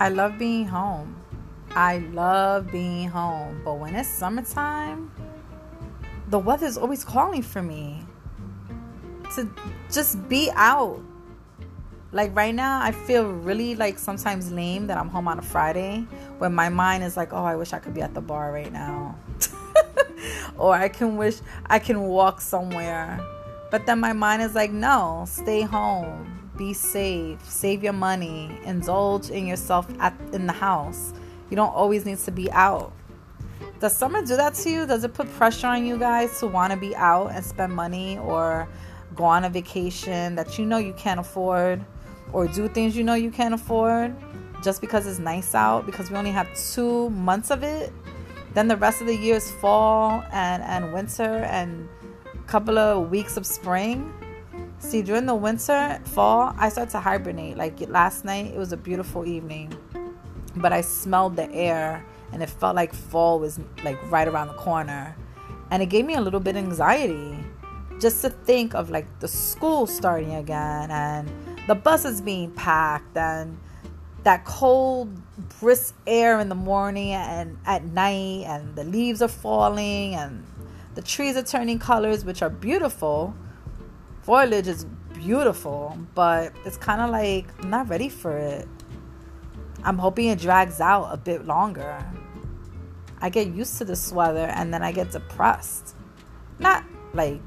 I love being home. But when it's summertime, the weather is always calling for me to just be out. Like right now, I feel really like sometimes lame that I'm home on a Friday when my mind is like, oh, I wish I could be at the bar right now. Or I can walk somewhere. But then my mind is like, no, stay home, be safe, save your money, indulge in yourself in the house. You don't always need to be out. Does summer do that to you? Does it put pressure on you guys to want to be out and spend money or go on a vacation that you know you can't afford, or do things you know you can't afford just because it's nice out, because we only have 2 months of it? Then the rest of the year is fall and winter and a couple of weeks of spring. See, during the winter, fall, I start to hibernate. Like last night, it was a beautiful evening, but I smelled the air and it felt like fall was like right around the corner. And it gave me a little bit of anxiety just to think of like the school starting again and the buses being packed and that cold brisk air in the morning and at night, and the leaves are falling and the trees are turning colors, which are beautiful. Foliage is beautiful, but it's kind of like I'm not ready for it. I'm hoping it drags out a bit longer. I get used to this weather and then I get depressed. Not like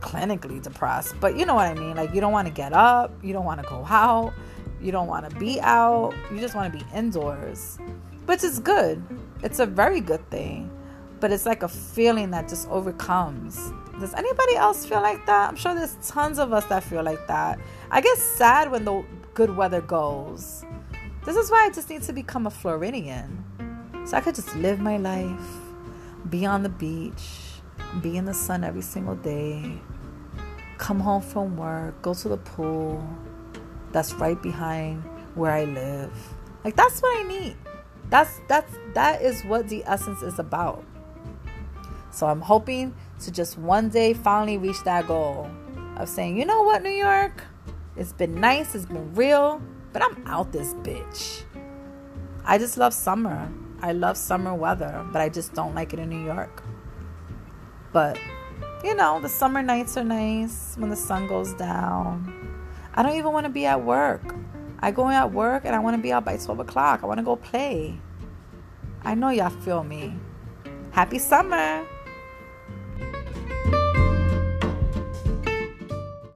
clinically depressed, but you know what I mean. Like you don't want to get up, you don't want to go out, you don't want to be out, you just want to be indoors, which is good. It's a very good thing, but it's like a feeling that just overcomes. Does anybody else feel like that? I'm sure there's tons of us that feel like that. I get sad when the good weather goes. This is why I just need to become a Floridian, so I could just live my life, be on the beach, be in the sun every single day, come home from work, go to the pool that's right behind where I live. Like that's what I need. That is what the essence is about. So I'm hoping to just one day finally reach that goal of saying, you know what, New York, it's been nice, it's been real, but I'm out this bitch. I just love summer. I love summer weather, but I just don't like it in New York. But you know, the summer nights are nice when the sun goes down. I don't even want to be at work. I go at work and I want to be out by 12 o'clock. I want to go play. I know y'all feel me. Happy summer.